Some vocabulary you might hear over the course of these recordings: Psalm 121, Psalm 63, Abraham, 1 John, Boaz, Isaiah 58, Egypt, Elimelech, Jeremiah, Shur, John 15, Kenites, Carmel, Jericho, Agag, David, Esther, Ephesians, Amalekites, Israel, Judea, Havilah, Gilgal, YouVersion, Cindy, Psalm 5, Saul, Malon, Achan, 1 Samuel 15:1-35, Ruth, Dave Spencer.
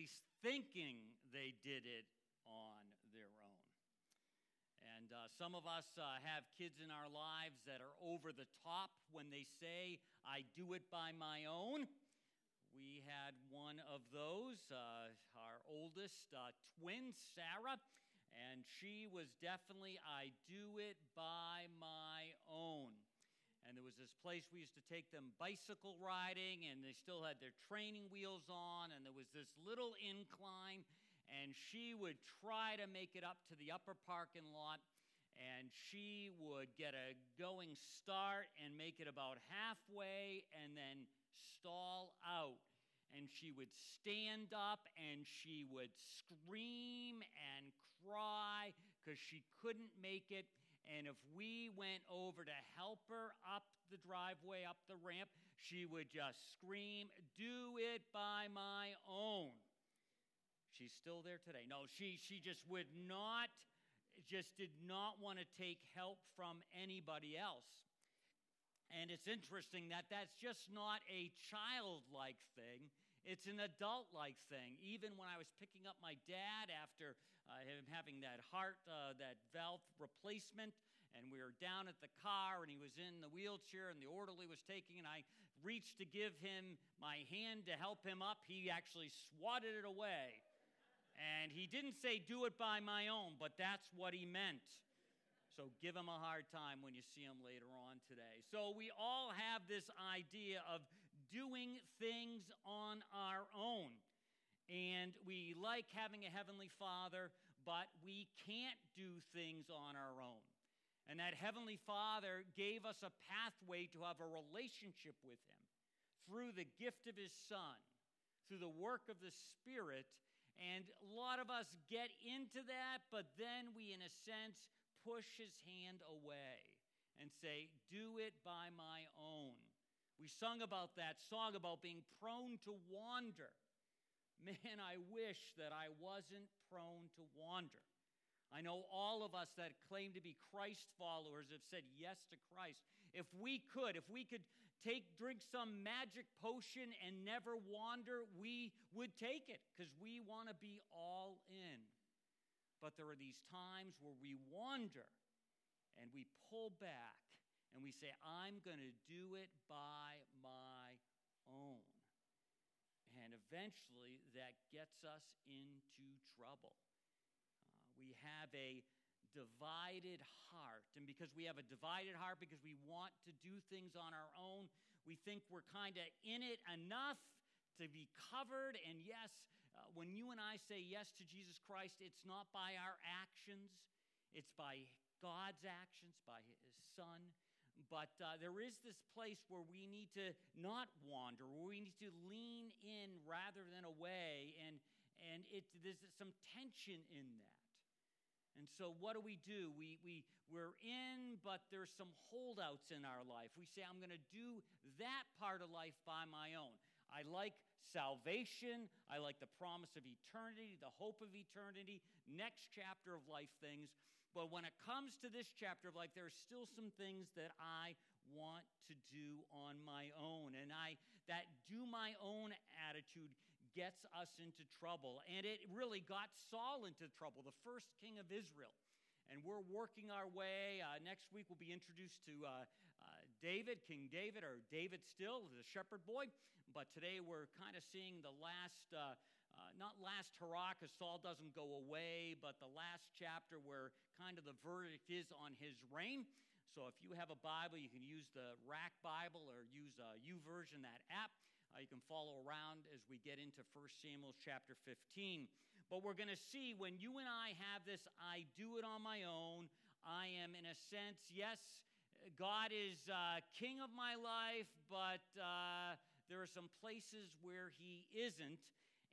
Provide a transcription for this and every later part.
least thinking they did it on their own. And some of us have kids in our lives that are over the top when they say, I do it by my own. We had one of those, our oldest twin, Sarah, and she was definitely, I do it by my own. And there was this place we used to take them bicycle riding, and they still had their training wheels on, and there was this little incline, and she would try to make it up to the upper parking lot, and she would get a going start and make it about halfway and then stall out. And she would stand up and she would scream and cry because she couldn't make it. And if we went over to help her up the driveway, up the ramp, she would just scream, do it by my own. She's still there today. No, she just would not, just did not want to take help from anybody else. And it's interesting that that's just not a childlike thing. It's an adult-like thing. Even when I was picking up my dad after him having that heart, that valve replacement, and we were down at the car, and he was in the wheelchair, and the orderly was taking, and I reached to give him my hand to help him up. He actually swatted it away. And he didn't say, do it by my own, but that's what he meant. So give him a hard time when you see him later on today. So we all have this idea of doing things on our own. And we like having a Heavenly Father, but we can't do things on our own. And that Heavenly Father gave us a pathway to have a relationship with Him through the gift of His Son, through the work of the Spirit. And a lot of us get into that, but then we, in a sense, push His hand away and say, do it by my own. We sung about that song about being prone to wander. Man, I wish that I wasn't prone to wander. I know all of us that claim to be Christ followers have said yes to Christ. If we could drink some magic potion and never wander, we would take it because we want to be all in. But there are these times where we wander and we pull back. And we say, I'm going to do it by my own. And eventually, that gets us into trouble. We have a divided heart. And because we have a divided heart, because we want to do things on our own, we think we're kind of in it enough to be covered. And yes, when you and I say yes to Jesus Christ, it's not by our actions. It's by God's actions, by His Son. But there is this place where we need to not wander, where we need to lean in rather than away, and there's some tension in that. And so what do? We're in, but there's some holdouts in our life. We say, I'm going to do that part of life by my own. I like salvation. I like the promise of eternity, the hope of eternity, next chapter of life things. But when it comes to this chapter of life, there are still some things that I want to do on my own. And that do my own attitude gets us into trouble. And it really got Saul into trouble, the first king of Israel. And we're working our way. Next week we'll be introduced to David, King David, or David still, the shepherd boy. But today we're kind of seeing the last... not last hurrah, because Saul doesn't go away, but the last chapter where kind of the verdict is on his reign. So if you have a Bible, you can use the Rack Bible or use YouVersion, that app. You can follow around as we get into 1 Samuel chapter 15. But we're going to see when you and I have this, I do it on my own, I am in a sense, yes, God is king of my life, but there are some places where He isn't.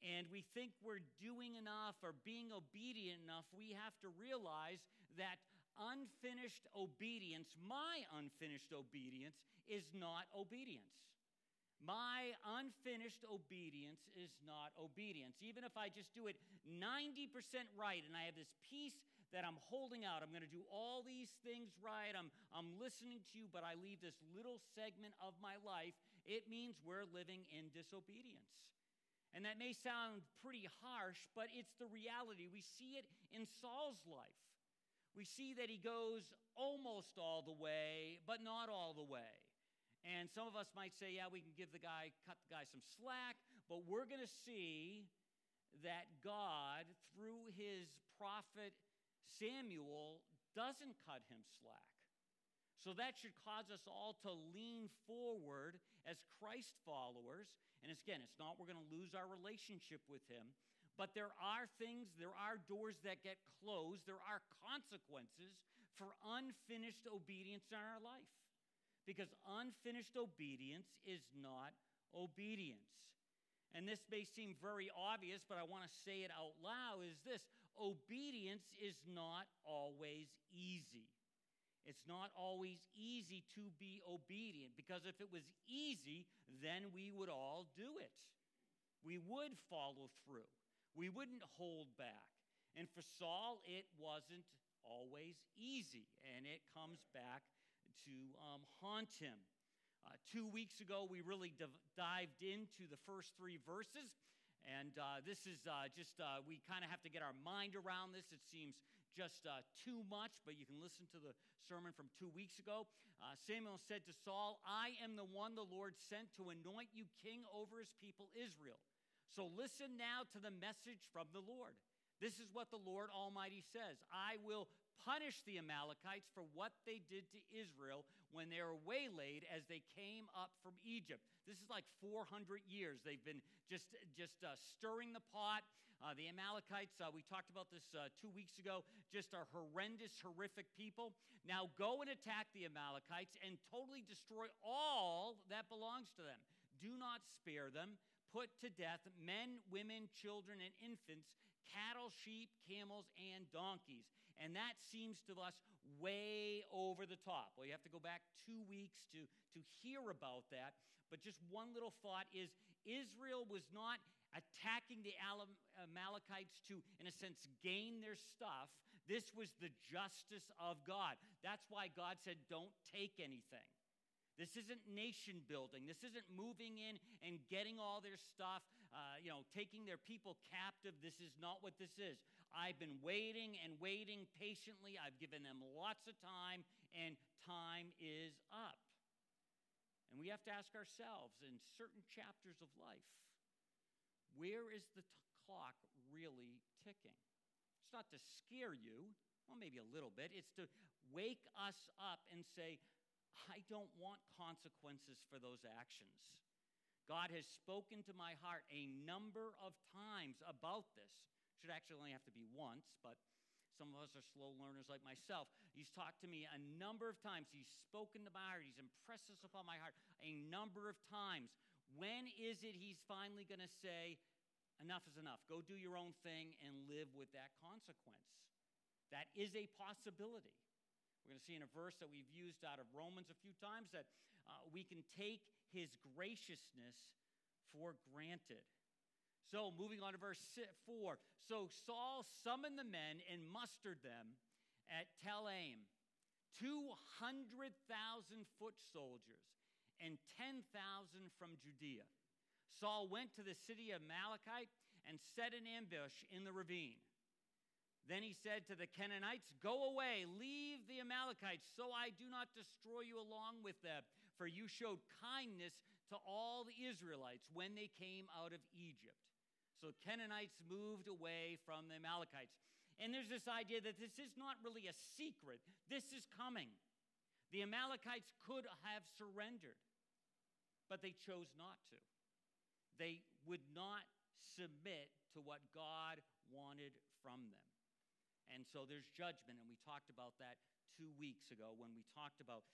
And we think we're doing enough or being obedient enough. We have to realize that unfinished obedience, my unfinished obedience, is not obedience. My unfinished obedience is not obedience. Even if I just do it 90% right and I have this peace that I'm holding out, I'm going to do all these things right, I'm listening to you, but I leave this little segment of my life, it means we're living in disobedience. And that may sound pretty harsh, but it's the reality. We see it in Saul's life. We see that he goes almost all the way, but not all the way. And some of us might say, yeah, we can give the guy, cut the guy some slack, but we're going to see that God, through his prophet Samuel, doesn't cut him slack. So that should cause us all to lean forward as Christ followers. And again, it's not we're going to lose our relationship with him, but there are things, there are doors that get closed, there are consequences for unfinished obedience in our life. Because unfinished obedience is not obedience. And this may seem very obvious, but I want to say it out loud, is this: obedience is not always easy. It's not always easy to be obedient, because if it was easy, then we would all do it. We would follow through. We wouldn't hold back. And for Saul, it wasn't always easy, and it comes back to haunt him. 2 weeks ago, we really dived into the first three verses. And this is we kind of have to get our mind around this. It seems just too much, but you can listen to the sermon from 2 weeks ago. Samuel said to Saul, "I am the one the Lord sent to anoint you king over his people Israel. So listen now to the message from the Lord. This is what the Lord Almighty says. I will punish the Amalekites for what they did to Israel when they were waylaid as they came up from Egypt." This is like 400 years. They've been just stirring the pot. The Amalekites, we talked about this 2 weeks ago, just are horrendous, horrific people. Now go and attack the Amalekites and totally destroy all that belongs to them. Do not spare them. Put to death men, women, children, and infants, cattle, sheep, camels, and donkeys. And that seems to us way over the top. Well, you have to go back 2 weeks to hear about that. But just one little thought is Israel was not attacking the Amalekites to, in a sense, gain their stuff. This was the justice of God. That's why God said, don't take anything. This isn't nation building. This isn't moving in and getting all their stuff, taking their people captive. This is not what this is. I've been waiting and waiting patiently. I've given them lots of time, and time is up. And we have to ask ourselves in certain chapters of life, where is the clock really ticking? It's not to scare you. Well, maybe a little bit. It's to wake us up and say, I don't want consequences for those actions. God has spoken to my heart a number of times about this. Should actually only have to be once, but some of us are slow learners like myself. He's talked to me a number of times. He's spoken to my heart. He's impressed this upon my heart a number of times. When is it he's finally going to say, enough is enough. Go do your own thing and live with that consequence. That is a possibility. We're going to see in a verse that we've used out of Romans a few times that we can take his graciousness for granted. So moving on to verse 4. So Saul summoned the men and mustered them at Telaim, 200,000 foot soldiers and 10,000 from Judea. Saul went to the city of Amalekite and set an ambush in the ravine. Then he said to the Kenites, "Go away, leave the Amalekites, so I do not destroy you along with them. For you showed kindness to all the Israelites when they came out of Egypt." So Kenites moved away from the Amalekites. And there's this idea that this is not really a secret. This is coming. The Amalekites could have surrendered, but they chose not to. They would not submit to what God wanted from them. And so there's judgment, and we talked about that 2 weeks ago when we talked about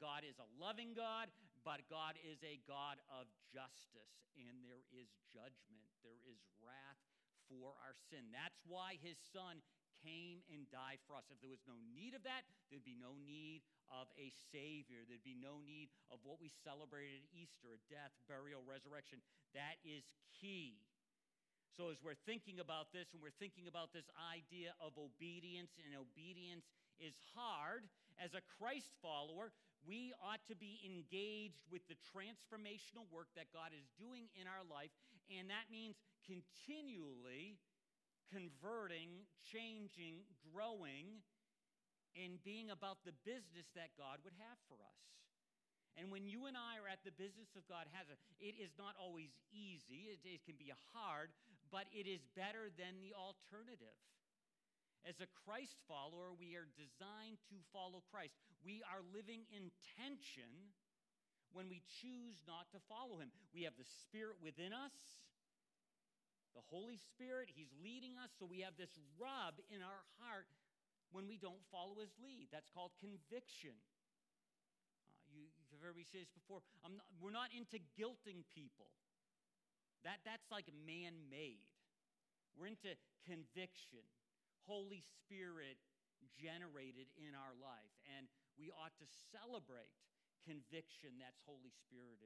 God is a loving God, but God is a God of justice, and there is judgment. There is wrath for our sin. That's why his son came and died for us. If there was no need of that, there'd be no need of a Savior. There'd be no need of what we celebrated at Easter, a death, burial, resurrection. That is key. So as we're thinking about this, and we're thinking about this idea of obedience, and obedience is hard, as a Christ follower, we ought to be engaged with the transformational work that God is doing in our life and that means continually converting, changing, growing, and being about the business that God would have for us. And when you and I are at the business of God, it is not always easy. It can be hard, but it is better than the alternative. As a Christ follower, we are designed to follow Christ. We are living in tension when we choose not to follow him. We have the Spirit within us, the Holy Spirit. He's leading us, so we have this rub in our heart when we don't follow his lead. That's called conviction. You've heard me say this before. We're not into guilting people. That's like man-made. We're into conviction. Holy Spirit generated in our life, and we ought to celebrate conviction that's Holy Spirit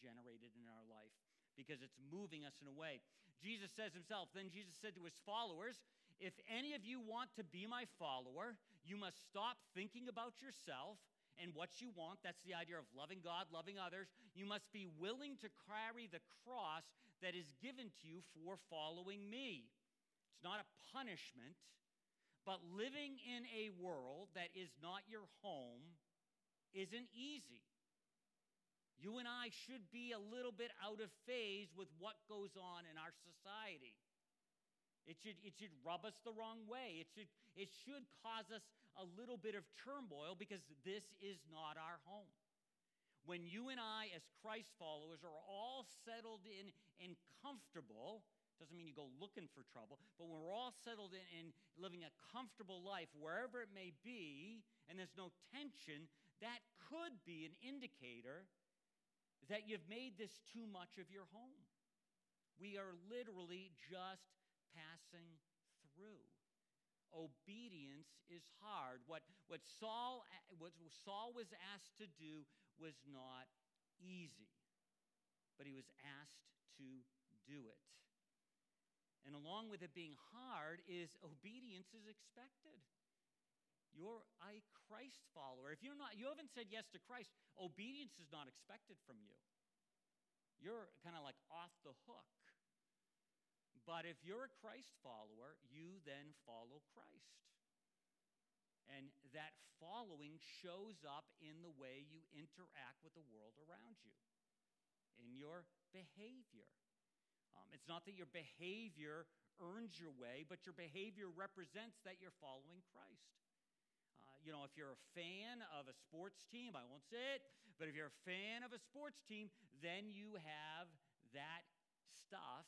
generated in our life because it's moving us in a way. Jesus says himself, then Jesus said to his followers, if any of you want to be my follower, you must stop thinking about yourself and what you want. That's the idea of loving God, loving others. You must be willing to carry the cross that is given to you for following me. It's not a punishment, but living in a world that is not your home isn't easy. You and I should be a little bit out of phase with what goes on in our society. It should rub us the wrong way. It should cause us a little bit of turmoil because this is not our home. When you and I as Christ followers are all settled in and comfortable, doesn't mean you go looking for trouble, but when we're all settled in and living a comfortable life, wherever it may be, and there's no tension, that could be an indicator that you've made this too much of your home. We are literally just passing through. Obedience is hard. What Saul was asked to do was not easy, but he was asked to do it. And along with it being hard is obedience is expected. You're a Christ follower. If you haven't said yes to Christ, obedience is not expected from you. You're kind of like off the hook. But if you're a Christ follower, you then follow Christ. And that following shows up in the way you interact with the world around you, in your behavior. It's not that your behavior earns your way, but your behavior represents that you're following Christ. If you're a fan of a sports team, I won't say it, but if you're a fan of a sports team, then you have that stuff.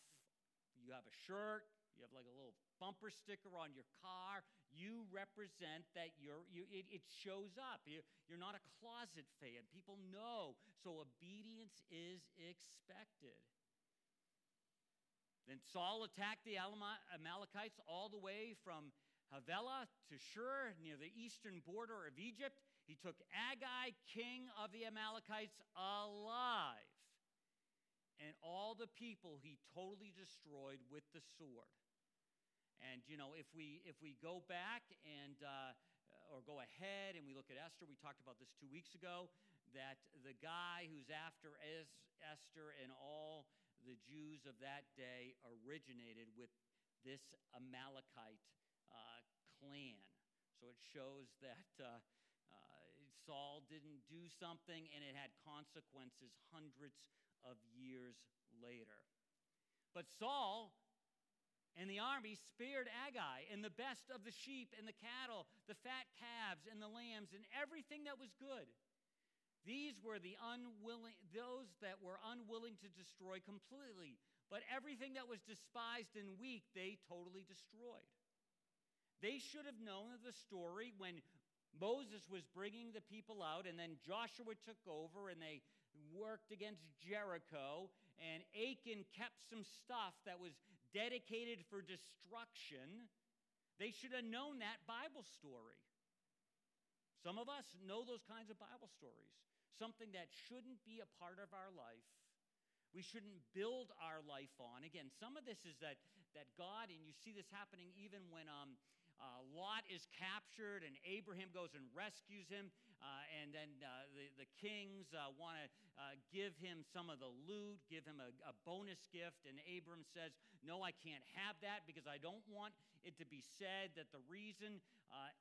You have a shirt, you have like a little bumper sticker on your car. You represent that it shows up. You're not a closet fan. People know. So obedience is expected. Then Saul attacked the Amalekites all the way from Havilah to Shur, near the eastern border of Egypt. He took Agag, king of the Amalekites, alive. And all the people he totally destroyed with the sword. And, if we go back or go ahead and we look at Esther, we talked about this 2 weeks ago, that the guy who's after Esther and all the Jews of that day originated with this Amalekite clan. So it shows that Saul didn't do something and it had consequences hundreds of years later. But Saul and the army spared Agag and the best of the sheep and the cattle, the fat calves and the lambs and everything that was good. These were those that were unwilling to destroy completely, but everything that was despised and weak, they totally destroyed. They should have known of the story when Moses was bringing the people out, and then Joshua took over, and they worked against Jericho, and Achan kept some stuff that was dedicated for destruction. They should have known that Bible story. Some of us know those kinds of Bible stories, something that shouldn't be a part of our life. We shouldn't build our life on. Again, some of this is that God, and you see this happening even when Lot is captured and Abraham goes and rescues him. and then the kings want to give him some of the loot, give him a bonus gift, and Abram says, no, I can't have that because I don't want it to be said that the reason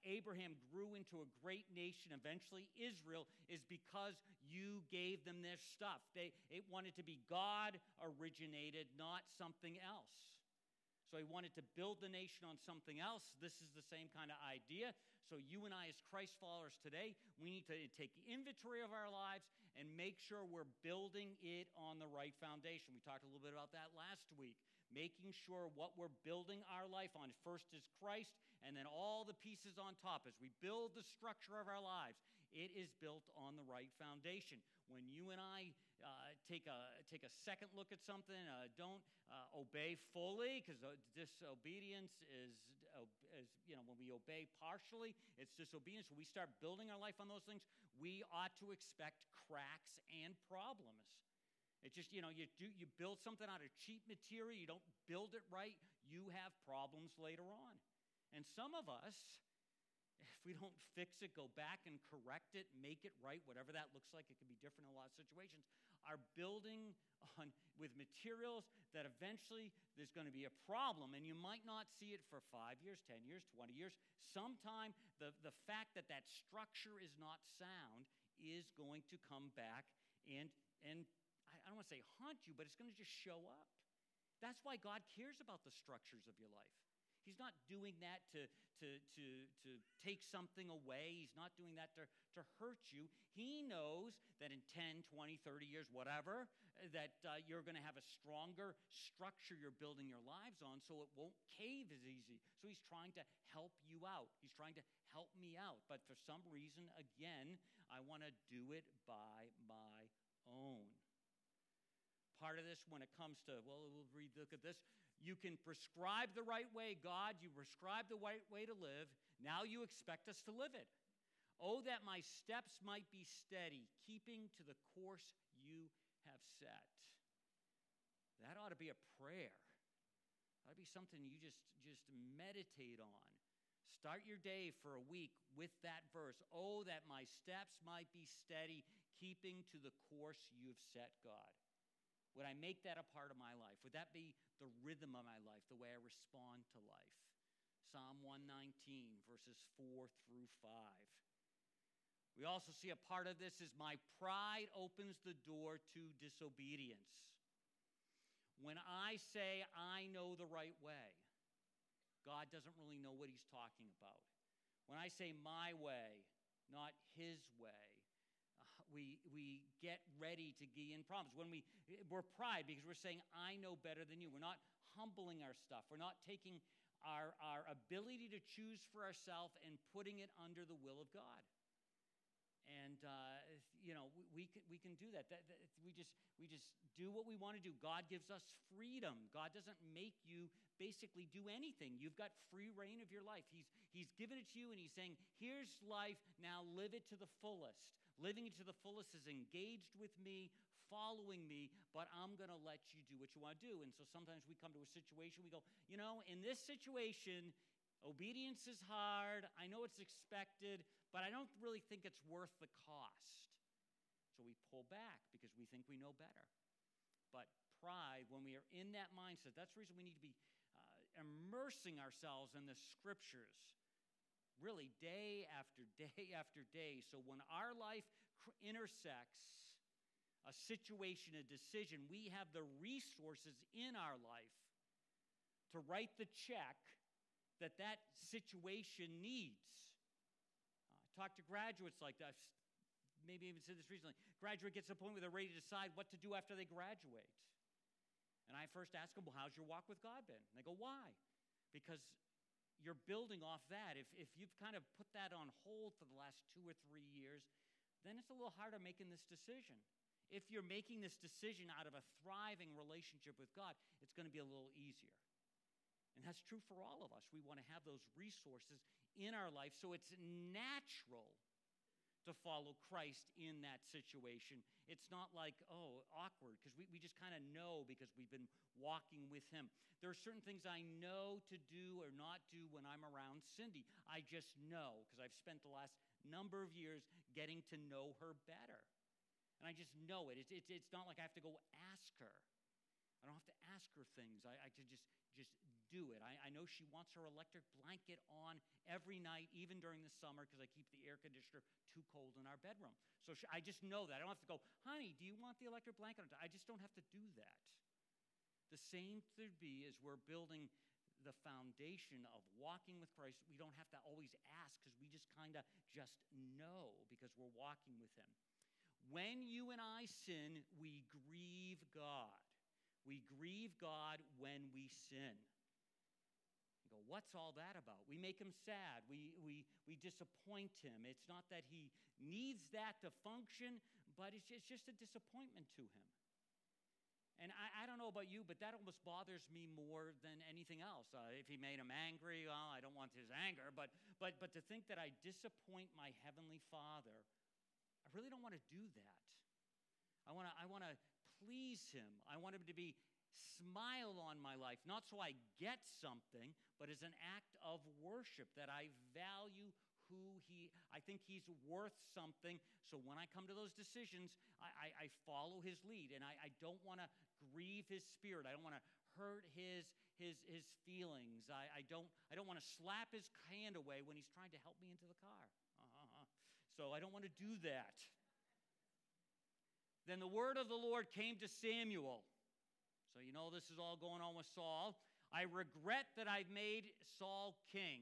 Abraham grew into a great nation, eventually Israel, is because you gave them this stuff. It wanted to be God-originated, not something else. So he wanted to build the nation on something else. This is the same kind of idea. So you and I as Christ followers today, we need to take inventory of our lives and make sure we're building it on the right foundation. We talked a little bit about that last week, making sure what we're building our life on first is Christ, and then all the pieces on top as we build the structure of our lives, it is built on the right foundation. When you and I take a second look at something, don't obey fully, because disobedience is when we obey partially, it's disobedience. When we start building our life on those things, we ought to expect cracks and problems. It's just, you build something out of cheap material, you don't build it right, you have problems later on. And some of us, if we don't fix it, go back and correct it, make it right, whatever that looks like, it can be different in a lot of situations, are building on with materials that eventually there's going to be a problem, and you might not see it for 5 years, 10 years, 20 years. Sometime the fact that structure is not sound is going to come back and I don't want to say haunt you, but it's going to just show up. That's why God cares about the structures of your life. He's not doing that to take something away. He's not doing that to hurt you. He knows that in 10, 20, 30 years, whatever, that you're going to have a stronger structure you're building your lives on, so it won't cave as easy. So he's trying to help you out. He's trying to help me out. But for some reason, again, I want to do it by my own. Part of this when it comes to, look at this. You can prescribe the right way, God. You prescribe the right way to live. Now you expect us to live it. Oh, that my steps might be steady, keeping to the course you have set. That ought to be a prayer. That ought to be something you just meditate on. Start your day for a week with that verse. Oh, that my steps might be steady, keeping to the course you have set, God. Would I make that a part of my life? Would that be the rhythm of my life, the way I respond to life? Psalm 119, verses 4 through 5. We also see a part of this is my pride opens the door to disobedience. When I say I know the right way, God doesn't really know what he's talking about. When I say my way, not his way, we get ready to get in problems. When we're pride because we're saying, I know better than you. We're not humbling our stuff. We're not taking our ability to choose for ourselves and putting it under the will of God. And we can do that. We just do what we want to do. God gives us freedom. God doesn't make you basically do anything. You've got free reign of your life. He's given it to you, and he's saying, "Here's life. Now live it to the fullest." Living it to the fullest is engaged with me, following me. But I'm going to let you do what you want to do. And so sometimes we come to a situation. We go, in this situation, obedience is hard. I know it's expected, but I don't really think it's worth the cost. So we pull back because we think we know better. But pride, when we are in that mindset, that's the reason we need to be immersing ourselves in the scriptures, really day after day after day. So when our life intersects a situation, a decision, we have the resources in our life to write the check that situation needs. I talk to graduates like that. I've maybe even said this recently. Graduate gets to the point where they're ready to decide what to do after they graduate. And I first ask them, well, how's your walk with God been? And they go, why? Because you're building off that. If you've kind of put that on hold for the last 2 or 3 years, then it's a little harder making this decision. If you're making this decision out of a thriving relationship with God, it's going to be a little easier. And that's true for all of us. We want to have those resources in our life so it's natural to follow Christ in that situation. It's not like, oh, awkward, because we just kind of know because we've been walking with him. There are certain things I know to do or not do when I'm around Cindy. I just know, because I've spent the last number of years getting to know her better. And I just know it. It's not like I have to go ask her. I don't have to ask her things. I can just do it. I know she wants her electric blanket on every night, even during the summer, because I keep the air conditioner too cold in our bedroom. So I just know that. I don't have to go, honey, do you want the electric blanket? I just don't have to do that. The same thing be as we're building the foundation of walking with Christ. We don't have to always ask, because we just kind of just know, because we're walking with him. When you and I sin, we grieve God. We grieve God when we sin. You go, what's all that about? We make him sad. We disappoint him. It's not that he needs that to function, but it's just a disappointment to him. And I don't know about you, but that almost bothers me more than anything else. If he made him angry, well, I don't want his anger. But to think that I disappoint my Heavenly Father, I really don't want to do that. I want to please him. I want him to be smile on my life, not so I get something, but as an act of worship that I value I think he's worth something. So when I come to those decisions, I follow his lead, and I don't want to grieve his spirit. I don't want to hurt his feelings. I don't want to slap his hand away when he's trying to help me into the car. So I don't want to do that. Then the word of the Lord came to Samuel. So you know this is all going on with Saul. I regret that I've made Saul king,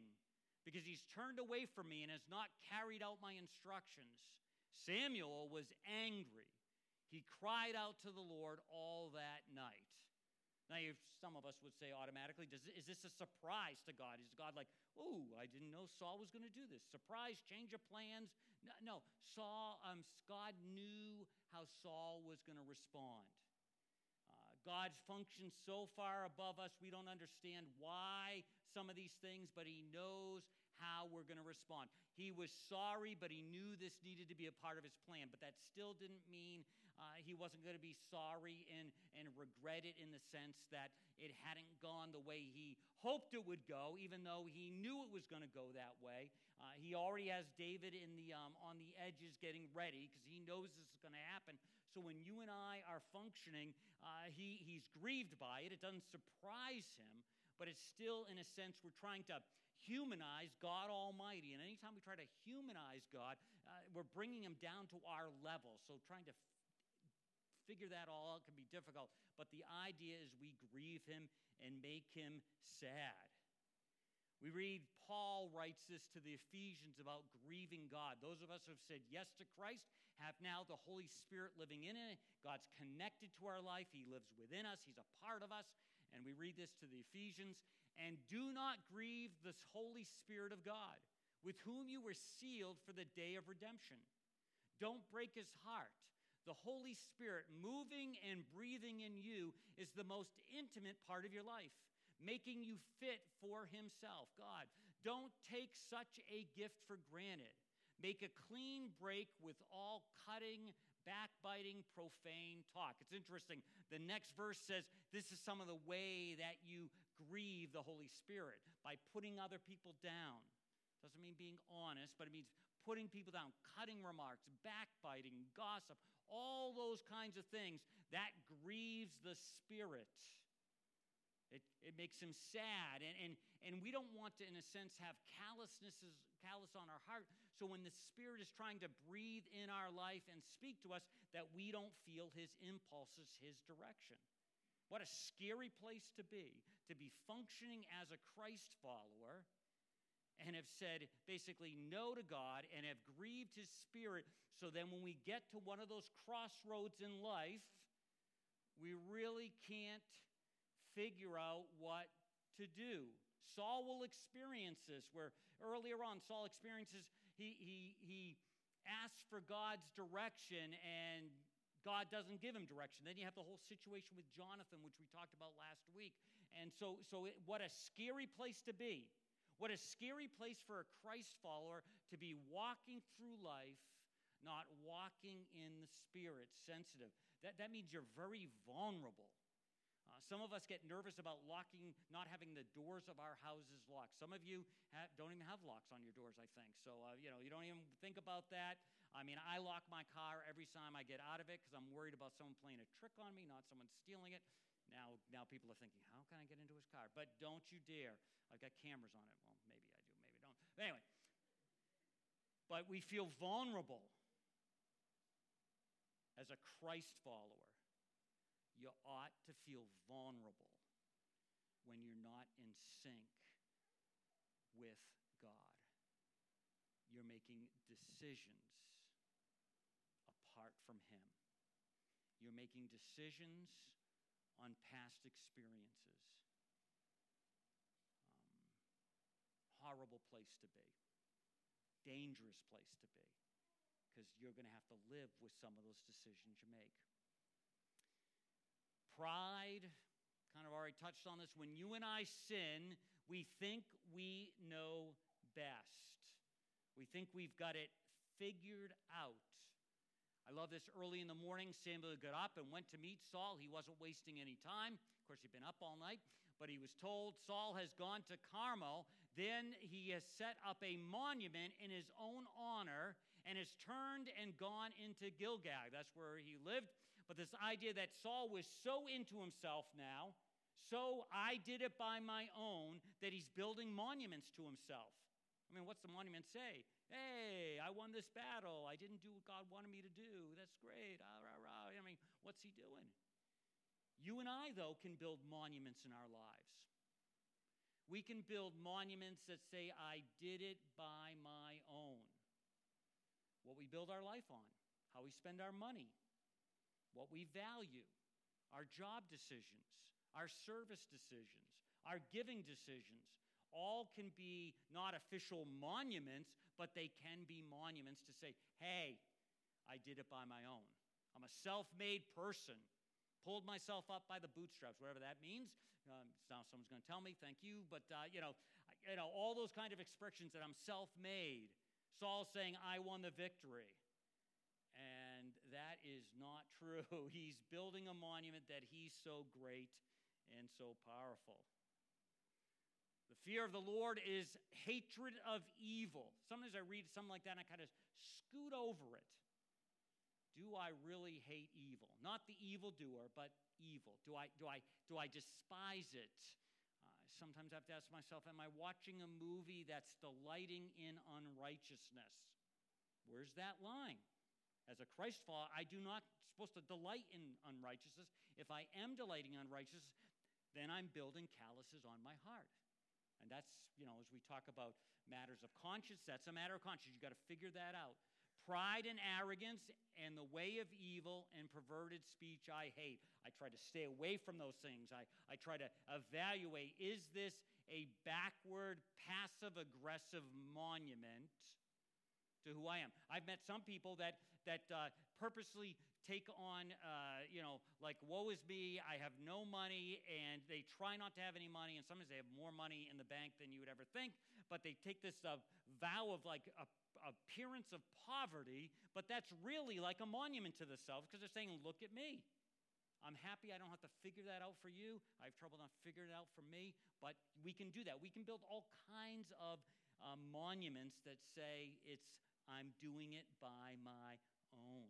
because he's turned away from me and has not carried out my instructions. Samuel was angry. He cried out to the Lord all that night. Now, some of us would say automatically, is this a surprise to God? Is God like, oh, I didn't know Saul was going to do this. Surprise, change of plans. No, God knew how Saul was going to respond. God functions so far above us, we don't understand why some of these things, but he knows how we're going to respond. He was sorry, but he knew this needed to be a part of his plan. But that still didn't mean he wasn't going to be sorry and regret it, in the sense that it hadn't gone the way he hoped it would go, even though he knew it was going to go that way. He already has David in the on the edges getting ready, because he knows this is going to happen. So when you and I are functioning, he's grieved by it. It doesn't surprise him, but it's still, in a sense, we're trying to humanize God Almighty. And anytime we try to humanize God, we're bringing him down to our level. So trying to figure that all out can be difficult. But the idea is we grieve him and make him sad. We read, Paul writes this to the Ephesians about grieving God. Those of us who have said yes to Christ have now the Holy Spirit living in it. God's connected to our life. He lives within us. He's a part of us. And we read this to the Ephesians. And do not grieve this Holy Spirit of God, with whom you were sealed for the day of redemption. Don't break his heart. The Holy Spirit moving and breathing in you is the most intimate part of your life, making you fit for himself. God, don't take such a gift for granted. Make a clean break with all cutting, backbiting, profane talk. It's interesting. The next verse says, this is some of the way that you grieve the Holy Spirit, by putting other people down. Doesn't mean being honest, but it means putting people down, cutting remarks, backbiting, gossip, all those kinds of things. That grieves the Spirit. It makes him sad, and we don't want to, in a sense, have callous on our heart. So when the Spirit is trying to breathe in our life and speak to us, that we don't feel his impulses, his direction. What a scary place to be functioning as a Christ follower and have said basically no to God and have grieved his Spirit. So then when we get to one of those crossroads in life, we really can't figure out what to do. Saul will experience this, where earlier on Saul experiences, he asks for God's direction and God doesn't give him direction. Then you have the whole situation with Jonathan, which we talked about last week. And so what a scary place to be. What a scary place for a Christ follower to be walking through life not walking in the Spirit, sensitive. That means you're very vulnerable. Some of us get nervous about locking, not having the doors of our houses locked. Some of you don't even have locks on your doors, I think. So, you don't even think about that. I mean, I lock my car every time I get out of it because I'm worried about someone playing a trick on me, not someone stealing it. Now people are thinking, how can I get into his car? But don't you dare. I've got cameras on it. Well, maybe I do, maybe I don't. But anyway, but we feel vulnerable as a Christ follower. You ought to feel vulnerable when you're not in sync with God. You're making decisions apart from Him. You're making decisions on past experiences. Horrible place to be. Dangerous place to be. Because you're going to have to live with some of those decisions you make. Pride, kind of already touched on this. When you and I sin, we think we know best. We think we've got it figured out. I love this. Early in the morning, Samuel got up and went to meet Saul. He wasn't wasting any time. Of course, he'd been up all night. But he was told, Saul has gone to Carmel. Then he has set up a monument in his own honor and has turned and gone into Gilgal. That's where he lived. But this idea that Saul was so into himself now, so I did it by my own, that he's building monuments to himself. I mean, what's the monument say? Hey, I won this battle. I didn't do what God wanted me to do. That's great. Ah, rah, rah. I mean, what's he doing? You and I, though, can build monuments in our lives. We can build monuments that say, I did it by my own. What we build our life on, how we spend our money, what we value, our job decisions, our service decisions, our giving decisions, all can be not official monuments, but they can be monuments to say, hey, I did it by my own. I'm a self-made person. Pulled myself up by the bootstraps, whatever that means. Now someone's going to tell me, thank you. But, all those kind of expressions that I'm self-made. Saul saying, I won the victory. And that is not true. He's building a monument that he's so great and so powerful. The fear of the Lord is hatred of evil. Sometimes I read something like that and I kind of scoot over it. Do I really hate evil? Not the evildoer, but evil. Do I despise it? Sometimes I have to ask myself, am I watching a movie that's delighting in unrighteousness? Where's that line? As a Christ follower, I do not supposed to delight in unrighteousness. If I am delighting in unrighteousness, then I'm building calluses on my heart. And that's, as we talk about matters of conscience, that's a matter of conscience. You've got to figure that out. Pride and arrogance and the way of evil and perverted speech I hate. I try to stay away from those things. I try to evaluate, is this a backward, passive-aggressive monument to who I am? I've met some people that purposely take on, like, woe is me, I have no money, and they try not to have any money, and sometimes they have more money in the bank than you would ever think, but they take this vow of, like, a appearance of poverty, but that's really like a monument to the self because they're saying, look at me. I'm happy. I don't have to figure that out for you. I have trouble not figuring it out for me, but we can do that. We can build all kinds of monuments that say I'm doing it by my own.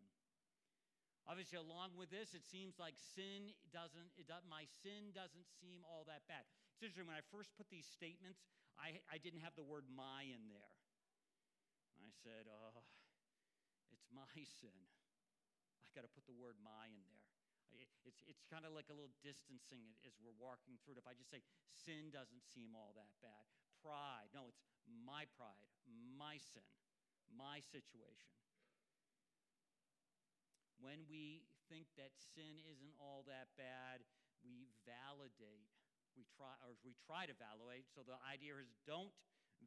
Obviously, along with this, it seems like my sin doesn't seem all that bad. It's interesting, when I first put these statements, I didn't have the word my in there. I said, oh, it's my sin. I got to put the word my in there. It's kind of like a little distancing as we're walking through it. If I just say, sin doesn't seem all that bad. Pride. No, it's my pride, my sin, my situation. When we think that sin isn't all that bad, we validate. We try to validate. So the idea is, don't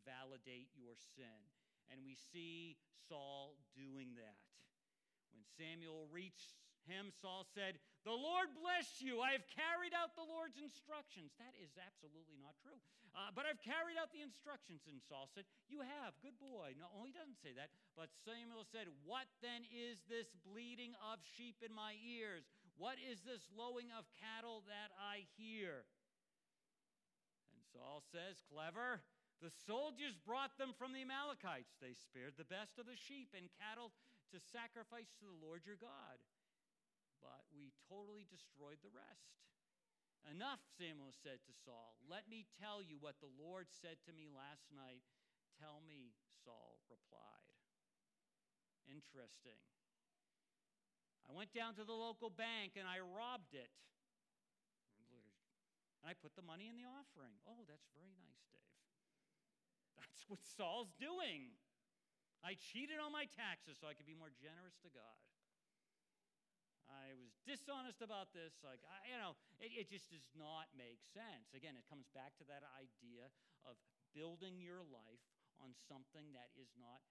validate your sin. And we see Saul doing that. When Samuel reached him, Saul said, "The Lord bless you. I have carried out the Lord's instructions." That is absolutely not true. "But I've carried out the instructions." And Saul said, "You have. Good boy." No, he doesn't say that. But Samuel said, "What then is this bleating of sheep in my ears? What is this lowing of cattle that I hear?" And Saul says, clever, "The soldiers brought them from the Amalekites. They spared the best of the sheep and cattle to sacrifice to the Lord your God. But we totally destroyed the rest." "Enough," Samuel said to Saul. "Let me tell you what the Lord said to me last night." "Tell me," Saul replied. Interesting. "I went down to the local bank and I robbed it. And I put the money in the offering." Oh, that's very nice, Dave. That's what Saul's doing. "I cheated on my taxes so I could be more generous to God. I was dishonest about this." It just does not make sense. Again, it comes back to that idea of building your life on something that is not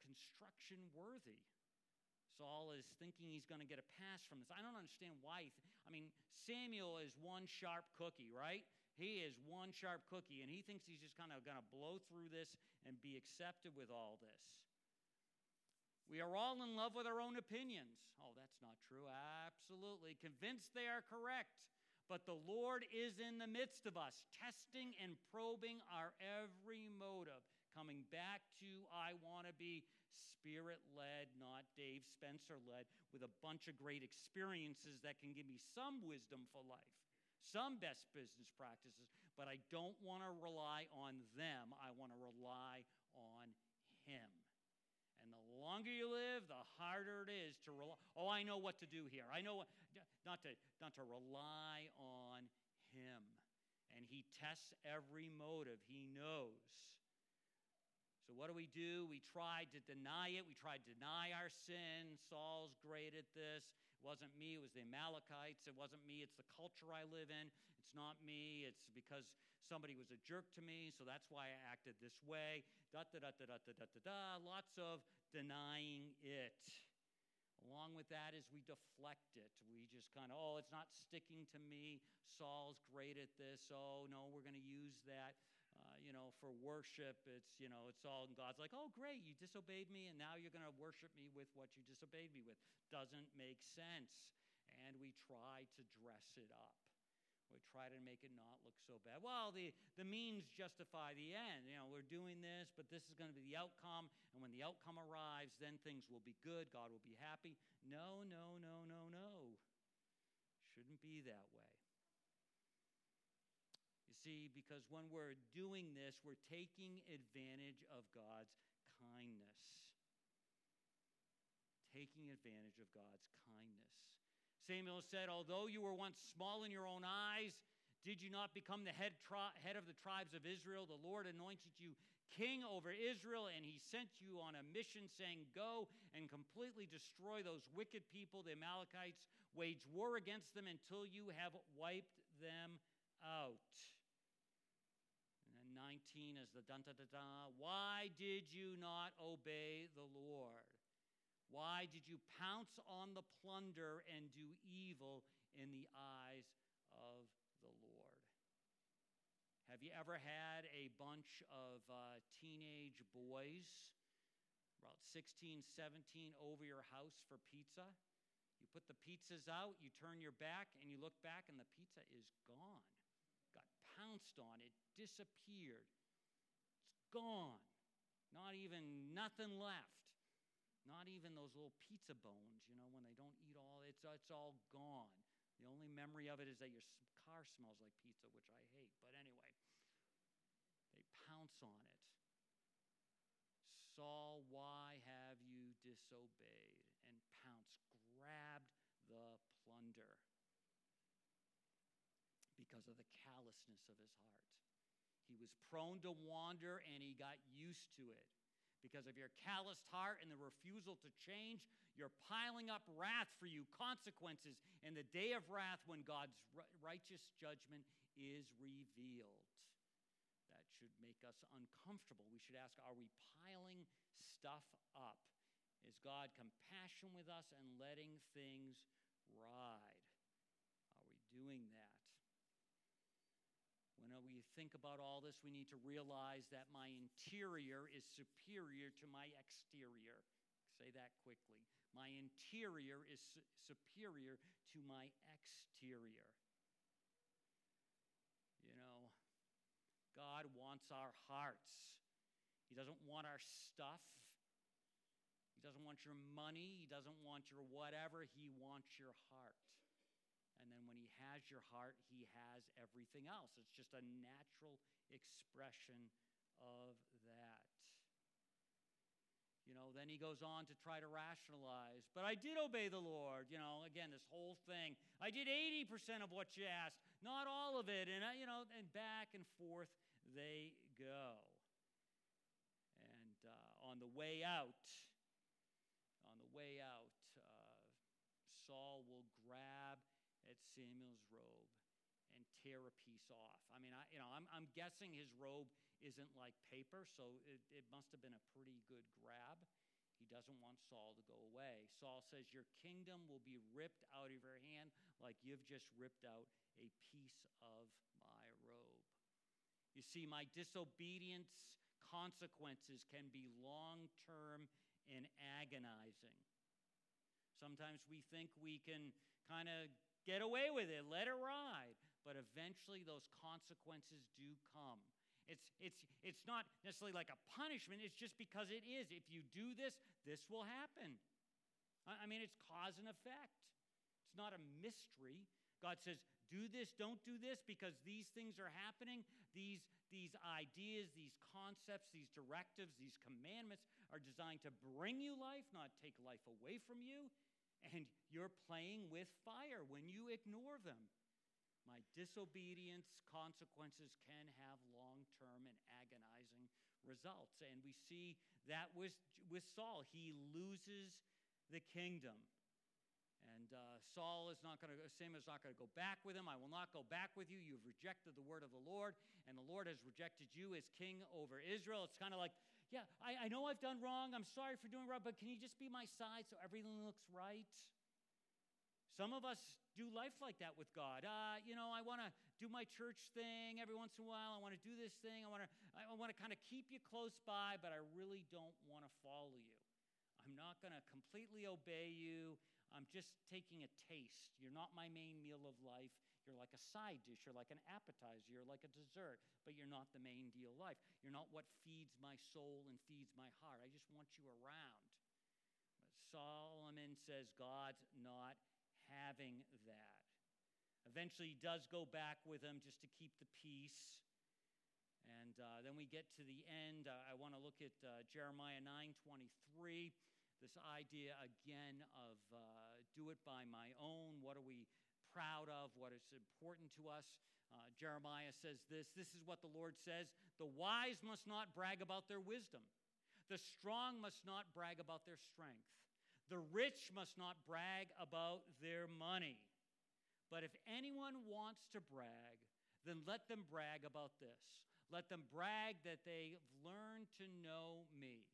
construction worthy. Saul is thinking he's going to get a pass from this. I don't understand why. Samuel is one sharp cookie, right? He is one sharp cookie, and he thinks he's just kind of going to blow through this and be accepted with all this. "We are all in love with our own opinions." Oh, that's not true. Absolutely. "Convinced they are correct. But the Lord is in the midst of us, testing and probing our every motive." Coming back to, I want to be Spirit-led, not Dave Spencer-led, with a bunch of great experiences that can give me some wisdom for life, some best business practices, but I don't want to rely on them. I want to rely on Him. And the longer you live, the harder it is to rely. Oh, I know what to do here. I know not to rely on Him. And He tests every motive. He knows. So what do? We tried to deny it. We tried to deny our sin. Saul's great at this. It wasn't me. It was the Amalekites. It wasn't me. It's the culture I live in. It's not me. It's because somebody was a jerk to me, so that's why I acted this way. Lots of denying it. Along with that is we deflect it. We just it's not sticking to me. Saul's great at this. Oh, no, we're going to use that. For worship, it's all, and God's like, oh, great, you disobeyed me, and now you're going to worship me with what you disobeyed me with. Doesn't make sense. And we try to dress it up. We try to make it not look so bad. Well, the means justify the end. We're doing this, but this is going to be the outcome, and when the outcome arrives, then things will be good. God will be happy. No. Shouldn't be that way. You see, because when we're doing this, we're taking advantage of God's kindness. Taking advantage of God's kindness. Samuel said, although you were once small in your own eyes, did you not become the head of the tribes of Israel? The Lord anointed you king over Israel, and He sent you on a mission saying, go and completely destroy those wicked people, the Amalekites. Wage war against them until you have wiped them out. And then 19 is the dun-da-da-da. Why did you not obey the Lord? Why did you pounce on the plunder and do evil in the eyes of the Lord? Have you ever had a bunch of teenage boys, about 16, 17, over your house for pizza? You put the pizzas out, you turn your back, and you look back, and the pizza is gone. Got pounced on, it disappeared. It's gone. Nothing left. Not even those little pizza bones, when they don't eat all, it's all gone. The only memory of it is that your car smells like pizza, which I hate. But anyway, they pounce on it. Saul, why have you disobeyed? And pounced, grabbed the plunder. Because of the callousness of his heart. He was prone to wander and he got used to it. Because of your calloused heart and the refusal to change, you're piling up wrath for you, consequences in the day of wrath when God's righteous judgment is revealed. That should make us uncomfortable. We should ask, are we piling stuff up? is God compassion with us and letting things ride? Are we doing that? When we think about all this, we need to realize that my interior is superior to my exterior. Say that quickly. My interior is superior to my exterior. You know, God wants our hearts. He doesn't want our stuff. He doesn't want your money. He doesn't want your whatever. He wants your heart. And then when he has your heart, he has everything else. It's just a natural expression of that. You know, then he goes on to try to rationalize. But I did obey the Lord. You know, again, this whole thing. I did 80% of what you asked, not all of it. And, and back and forth they go. And on the way out, Saul will grab at Samuel's robe and tear a piece off. I mean, I'm guessing his robe isn't like paper, so it must have been a pretty good grab. He doesn't want Saul to go away. Saul says, "Your kingdom will be ripped out of your hand like you've just ripped out a piece of my robe." You see, my disobedience consequences can be long-term and agonizing. Sometimes we think we can kind of get away with it, let it ride, but eventually those consequences do come. It's not necessarily like a punishment, it's just because it is. If you do this, this will happen. I mean, it's cause and effect. It's not a mystery. God says, do this, don't do this, because these things are happening. These ideas, these concepts, these directives, these commandments are designed to bring you life, not take life away from you. And you're playing with fire when you ignore them. My disobedience consequences can have long-term and agonizing results. And we see that with Saul. He loses the kingdom. And Samuel's not going to go back with him. I will not go back with you. You've rejected the word of the Lord, and the Lord has rejected you as king over Israel. It's kind of like, yeah, I know I've done wrong. I'm sorry for doing wrong, but can you just be my side so everything looks right? Some of us do life like that with God. I want to do my church thing every once in a while. I want to do this thing. I want to kind of keep you close by, but I really don't want to follow you. I'm not going to completely obey you. I'm just taking a taste. You're not my main meal of life. You're like a side dish. You're like an appetizer. You're like a dessert, but you're not the main deal of life. You're not what feeds my soul and feeds my heart. I just want you around. But Solomon says God's not having that. Eventually, he does go back with him just to keep the peace. And then we get to the end. I want to look at Jeremiah 9:23. This idea, again, of do it by my own. What are we proud of? What is important to us? Jeremiah says this. This is what the Lord says. The wise must not brag about their wisdom. The strong must not brag about their strength. The rich must not brag about their money. But if anyone wants to brag, then let them brag about this. Let them brag that they've learned to know me.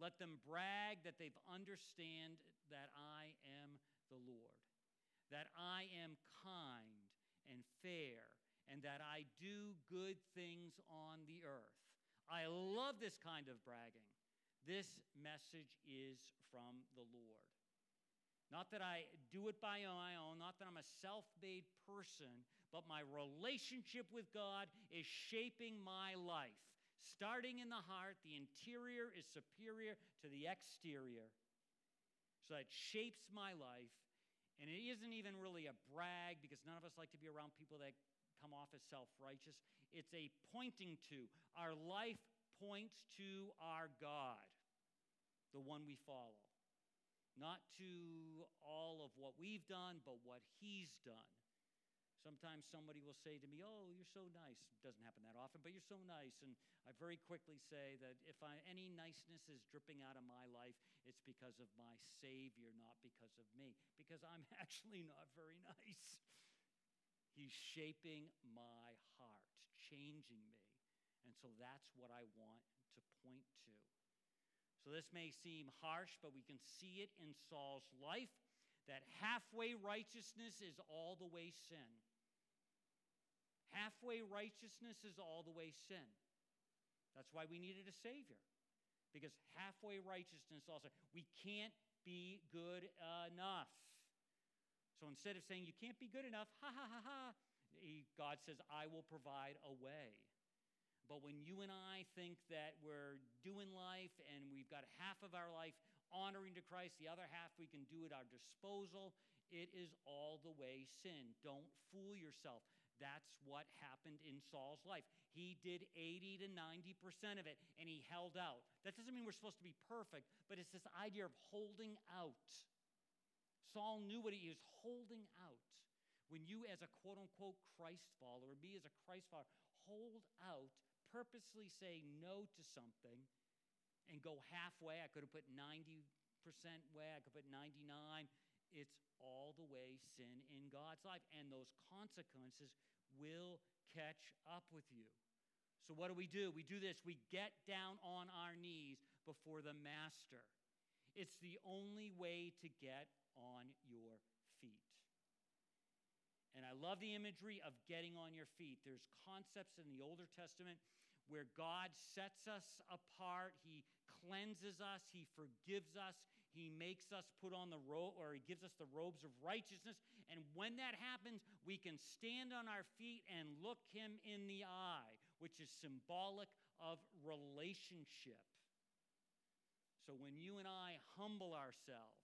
Let them brag that they've understand that I am the Lord, that I am kind and fair, and that I do good things on the earth. I love this kind of bragging. This message is from the Lord. Not that I do it by my own, not that I'm a self-made person, but my relationship with God is shaping my life. Starting in the heart, the interior is superior to the exterior. So it shapes my life, and it isn't even really a brag because none of us like to be around people that come off as self-righteous. It's a pointing to. Our life points to our God, the one we follow. Not to all of what we've done, but what he's done. Sometimes somebody will say to me, "Oh, you're so nice." It doesn't happen that often, but you're so nice. And I very quickly say that if any niceness is dripping out of my life, it's because of my Savior, not because of me, because I'm actually not very nice. He's shaping my heart, changing me. And so that's what I want to point to. So this may seem harsh, but we can see it in Saul's life, that halfway righteousness is all the way sin. Halfway righteousness is all the way sin. That's why we needed a Savior, because halfway righteousness also, we can't be good enough. So instead of saying you can't be good enough, ha, ha, ha, ha, God says, I will provide a way. But when you and I think that we're doing life and we've got half of our life honoring to Christ, the other half we can do at our disposal, it is all the way sin. Don't fool yourself. That's what happened in Saul's life. He did 80 to 90% of it, and he held out. That doesn't mean we're supposed to be perfect, but it's this idea of holding out. Saul knew what he was holding out. When you as a quote-unquote Christ follower, or me as a Christ follower, hold out, purposely say no to something, and go halfway, I could have put 90% way, I could put 99%, it's all the way sin in God's life, and those consequences will catch up with you. So what do? We do this. We get down on our knees before the master. It's the only way to get on your feet. And I love the imagery of getting on your feet. There's concepts in the Old Testament where God sets us apart, he cleanses us, he forgives us, he makes us put on the robe, or he gives us the robes of righteousness. And when that happens, we can stand on our feet and look him in the eye, which is symbolic of relationship. So when you and I humble ourselves,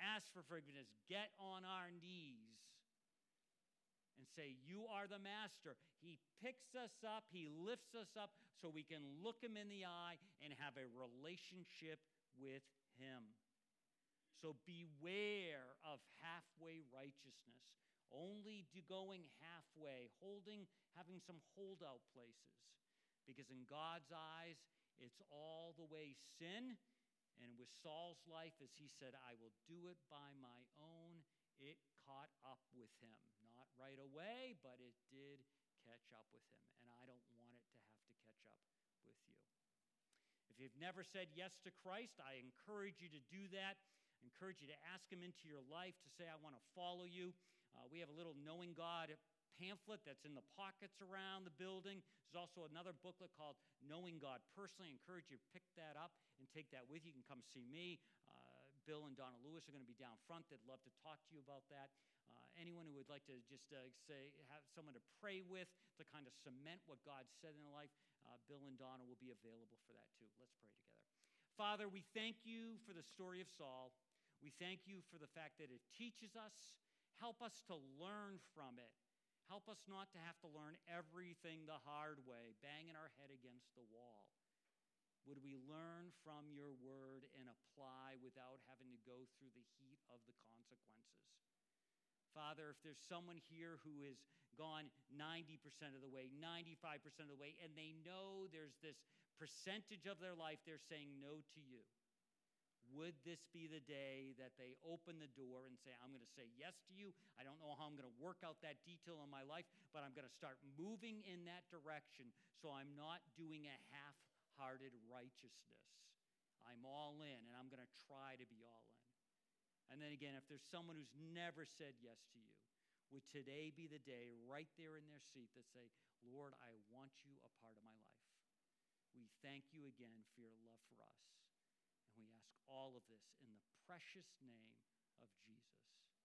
ask for forgiveness, get on our knees, and say, you are the master. He picks us up, he lifts us up so we can look him in the eye and have a relationship with him. So beware of halfway righteousness, only going halfway, having some holdout places, because in God's eyes, it's all the way sin, and with Saul's life, as he said, I will do it by my own. It caught up with him. Not right away, but it did catch up with him. And I don't want it to have to catch up with you. If you've never said yes to Christ, I encourage you to do that. I encourage you to ask him into your life, to say, I want to follow you. We have a little Knowing God pamphlet that's in the pockets around the building. There's also another booklet called Knowing God Personally. I encourage you to pick that up and take that with you. You can come see me. Bill and Donna Lewis are going to be down front. They'd love to talk to you about that. Anyone who would like to just have someone to pray with to kind of cement what God said in their life, Bill and Donna will be available for that too. Let's pray together. Father, we thank you for the story of Saul. We thank you for the fact that it teaches us. Help us to learn from it. Help us not to have to learn everything the hard way, banging our head against the wall. Would we learn from your word and apply without having to go through the heat of the consequences? Father, if there's someone here who has gone 90% of the way, 95% of the way, and they know there's this percentage of their life they're saying no to you, would this be the day that they open the door and say, I'm going to say yes to you. I don't know how I'm going to work out that detail in my life, but I'm going to start moving in that direction so I'm not doing a half-hearted righteousness. I'm all in, and I'm going to try to be all in. And then again, if there's someone who's never said yes to you, would today be the day right there in their seat that say, Lord, I want you a part of my life. We thank you again for your love for us. And we ask all of this in the precious name of Jesus.